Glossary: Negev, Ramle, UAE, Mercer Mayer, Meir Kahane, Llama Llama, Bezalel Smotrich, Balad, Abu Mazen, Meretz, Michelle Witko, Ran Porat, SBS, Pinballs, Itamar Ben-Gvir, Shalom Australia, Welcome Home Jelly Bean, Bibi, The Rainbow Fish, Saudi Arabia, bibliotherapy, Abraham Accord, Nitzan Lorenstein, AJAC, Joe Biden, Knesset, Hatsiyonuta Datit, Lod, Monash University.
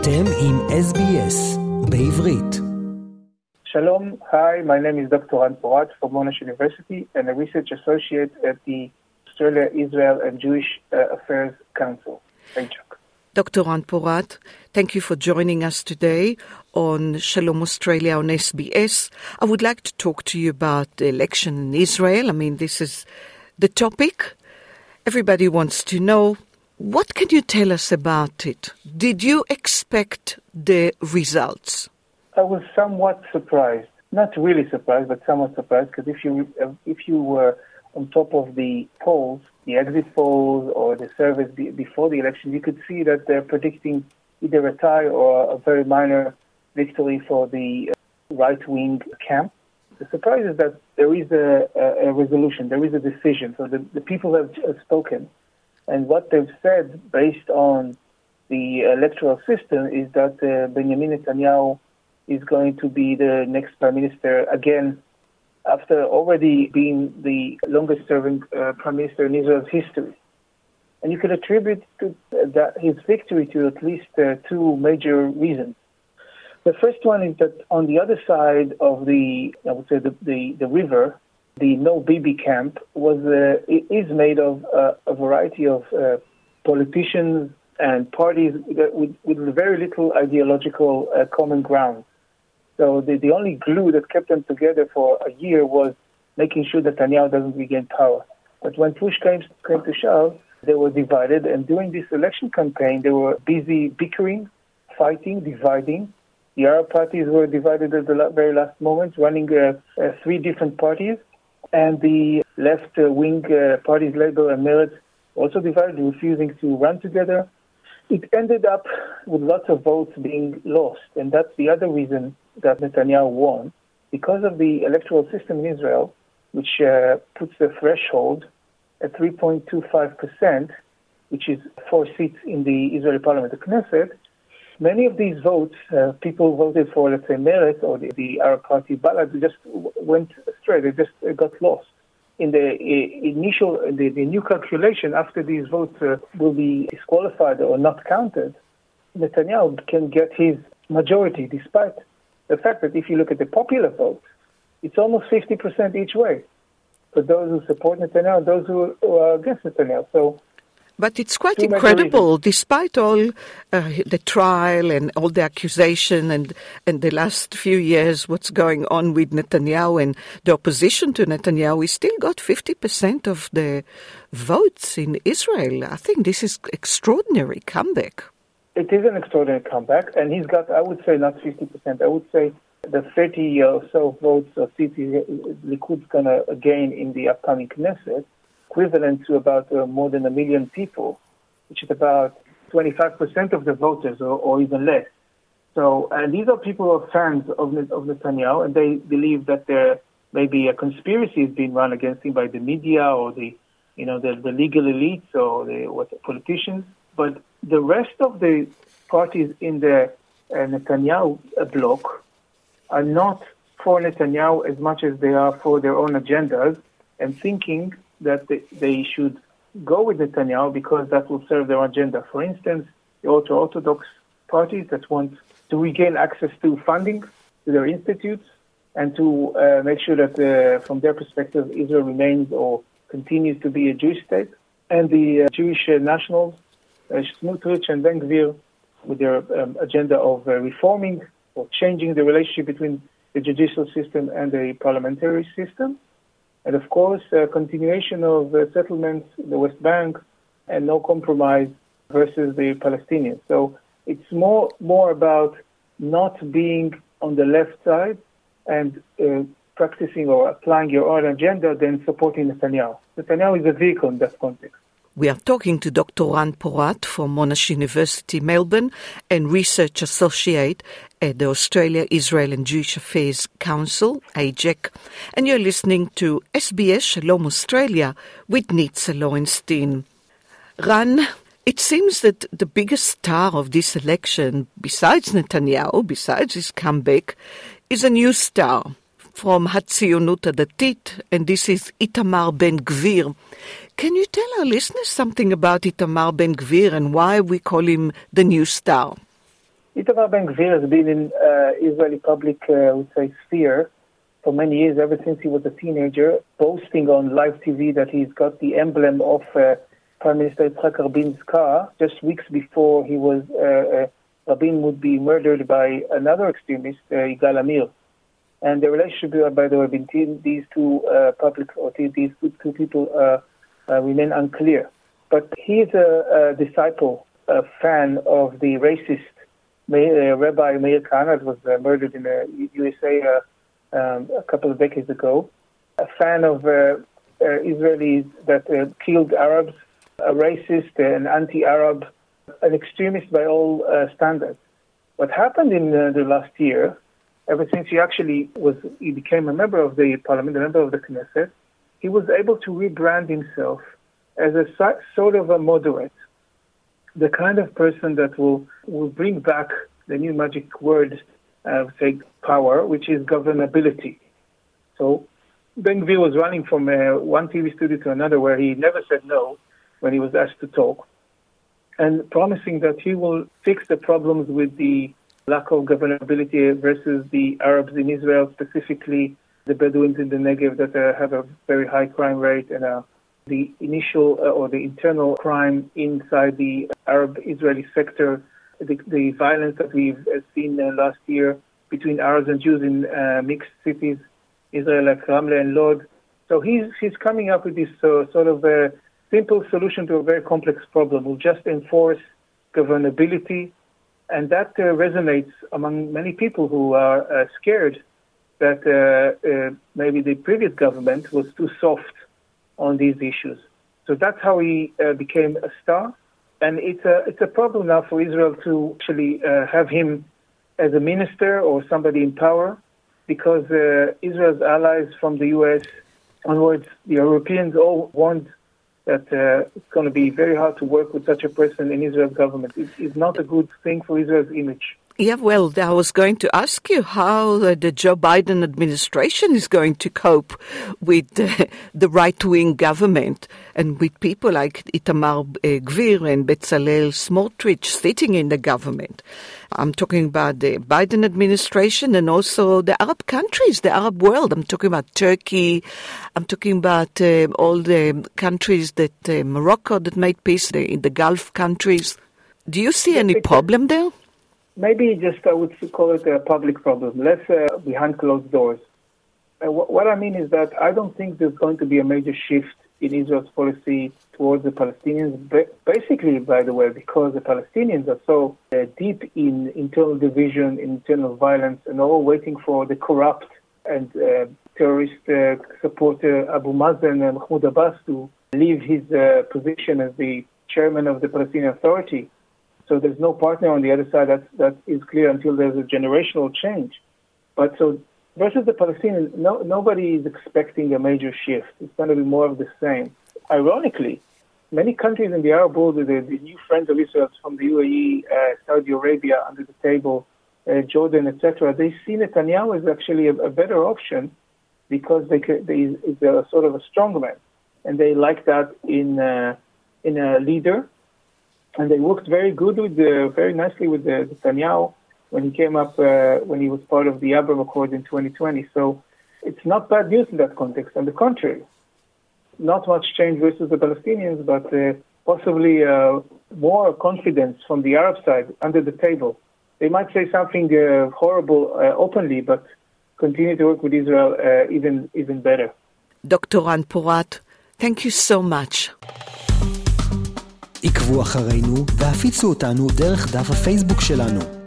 אתם עם SBS בעברית. Shalom, hi, my name is Dr. Ran Porat from Monash University and a research associate at the Australia, Israel and Jewish Affairs Council. Thank you. Dr. Ran Porat, thank you for joining us today on Shalom Australia on SBS. I would like to talk to you about the election in Israel. I mean, this is the topic. Everybody wants to know, what can you tell us about it? Did you expect the results? I was somewhat surprised. Not really surprised, but somewhat surprised, because if you were on top of the polls, the exit polls or the surveys before the election, you could see that they're predicting either a tie or a very minor victory for the right-wing camp. The surprise is that there is a resolution, there is a decision. So the people have spoken. And what they've said based on the electoral system is that Benjamin Netanyahu is going to be the next prime minister again, after already being the longest-serving prime minister in Israel's history. And you can attribute his victory to at least two major reasons. The first one is that on the other side of the river, the No Bibi camp is made of a variety of politicians and parties with very little ideological common ground. So the only glue that kept them together for a year was making sure that Netanyahu doesn't regain power. But when push came to shove, they were divided. And during this election campaign, they were busy bickering, fighting, dividing. The Arab parties were divided at the very last moment, running three different parties. And the left-wing parties, Labour and Meretz, also divided, refusing to run together. It ended up with lots of votes being lost, and that's the other reason that Netanyahu won, because of the electoral system in Israel, which puts the threshold at 3.25%, which is 4 seats in the Israeli parliament, the Knesset. Many of these votes, people voted for, let's say, Meretz or the Arab party Balad, just went astray. They just got lost. In the initial, the new calculation, after these votes will be disqualified or not counted, Netanyahu can get his majority, despite the fact that if you look at the popular vote, it's almost 50% each way for those who support Netanyahu, those who are against Netanyahu. So. But it's quite incredible, despite all the trial and all the accusation and the last few years, what's going on with Netanyahu and the opposition to Netanyahu, he still got 50% of the votes in Israel. I think this is extraordinary comeback. It is an extraordinary comeback, and he's got, I would say, not 50%. I would say the 30 or so votes or seats Likud's going to gain in the upcoming Knesset, equivalent to about more than 1 million people, which is about 25% of the voters or even less. So these are people who are fans of Netanyahu, and they believe that there may be a conspiracy is being run against him by the media or the legal elites or the politicians. But the rest of the parties in the Netanyahu bloc are not for Netanyahu as much as they are for their own agendas and thinking that they should go with Netanyahu because that will serve their agenda. For instance, the ultra-Orthodox parties that want to regain access to funding to their institutes and to make sure that from their perspective Israel remains or continues to be a Jewish state. And the Jewish nationals, Smotrich and Ben-Gvir, with their agenda of reforming or changing the relationship between the judicial system and the parliamentary system. And of course, continuation of settlements, the West Bank, and no compromise versus the Palestinians. So it's more about not being on the left side and practicing or applying your own agenda than supporting Netanyahu. Netanyahu is a vehicle in that context. We are talking to Dr. Ran Porat from Monash University, Melbourne, and Research Associate at the Australia, Israel and Jewish Affairs Council, AJAC. And you're listening to SBS Shalom Australia with Nitzan Lorenstein. Ran, it seems that the biggest star of this election, besides Netanyahu, besides his comeback, is a new star from Hatsiyonuta Datit, and this is Itamar Ben-Gvir. Can you tell our listeners something about Itamar Ben-Gvir and why we call him the new star? Itamar Ben-Gvir has been in Israeli public, I would say, sphere for many years, ever since he was a teenager, boasting on live TV that he's got the emblem of Prime Minister Yitzhak Rabin's car just weeks before he was Rabin would be murdered by another extremist, Yigal Amir. And the relationship, by the way, between these two public authorities, these two people remain unclear. But he is a disciple, a fan of the racist Rabbi Meir Kahane, who was murdered in the USA a couple of decades ago, a fan of Israelis that killed Arabs, a racist, an anti-Arab, an extremist by all standards. What happened in the last year, ever since he became a member of the parliament, a member of the Knesset, he was able to rebrand himself as a sort of a moderate, the kind of person that will bring back the new magic word, say, power, which is governability. So Ben-Gvir was running from one TV studio to another, where he never said no when he was asked to talk, and promising that he will fix the problems with the lack of governability versus the Arabs in Israel, specifically the Bedouins in the Negev that have a very high crime rate, and the initial or the internal crime inside the Arab-Israeli sector, the violence that we've seen last year between Arabs and Jews in mixed cities, Israel like Ramle and Lod. So he's coming up with this sort of a simple solution to a very complex problem. We'll just enforce governability, and that resonates among many people who are scared that maybe the previous government was too soft on these issues. So that's how he became a star. And it's a problem now for Israel to actually have him as a minister or somebody in power, because Israel's allies from the U.S. onwards, the Europeans, all warned that it's going to be very hard to work with such a person in Israel's government. It's not a good thing for Israel's image. Yeah, well, I was going to ask you how the Joe Biden administration is going to cope with the right-wing government and with people like Itamar Gvir and Bezalel Smotrich sitting in the government. I'm talking about the Biden administration and also the Arab countries, the Arab world. I'm talking about Turkey. I'm talking about all the countries that Morocco that made peace in the Gulf countries. Do you see any problem there? Maybe just I would call it a public problem, less behind closed doors. What I mean is that I don't think there's going to be a major shift in Israel's policy towards the Palestinians, basically, by the way, because the Palestinians are so deep in internal division, internal violence, and all waiting for the corrupt and terrorist supporter Abu Mazen and Mahmoud Abbas to leave his position as the chairman of the Palestinian Authority. So there's no partner on the other side. That is clear until there's a generational change. But so versus the Palestinians, nobody is expecting a major shift. It's going to be more of the same. Ironically, many countries in the Arab world, the new friends of Israel from the UAE, Saudi Arabia under the table, Jordan, etc., they see Netanyahu as actually a better option because they're sort of a strongman, and they like that in a leader. And they worked very nicely with Netanyahu when he came up, when he was part of the Abraham Accord in 2020. So it's not bad news in that context. On the contrary, not much change versus the Palestinians, but possibly more confidence from the Arab side under the table. They might say something horrible openly, but continue to work with Israel even better. Dr. Ran Porat, thank you so much. עקבו אחרינו והפיצו אותנו דרך דף הפייסבוק שלנו.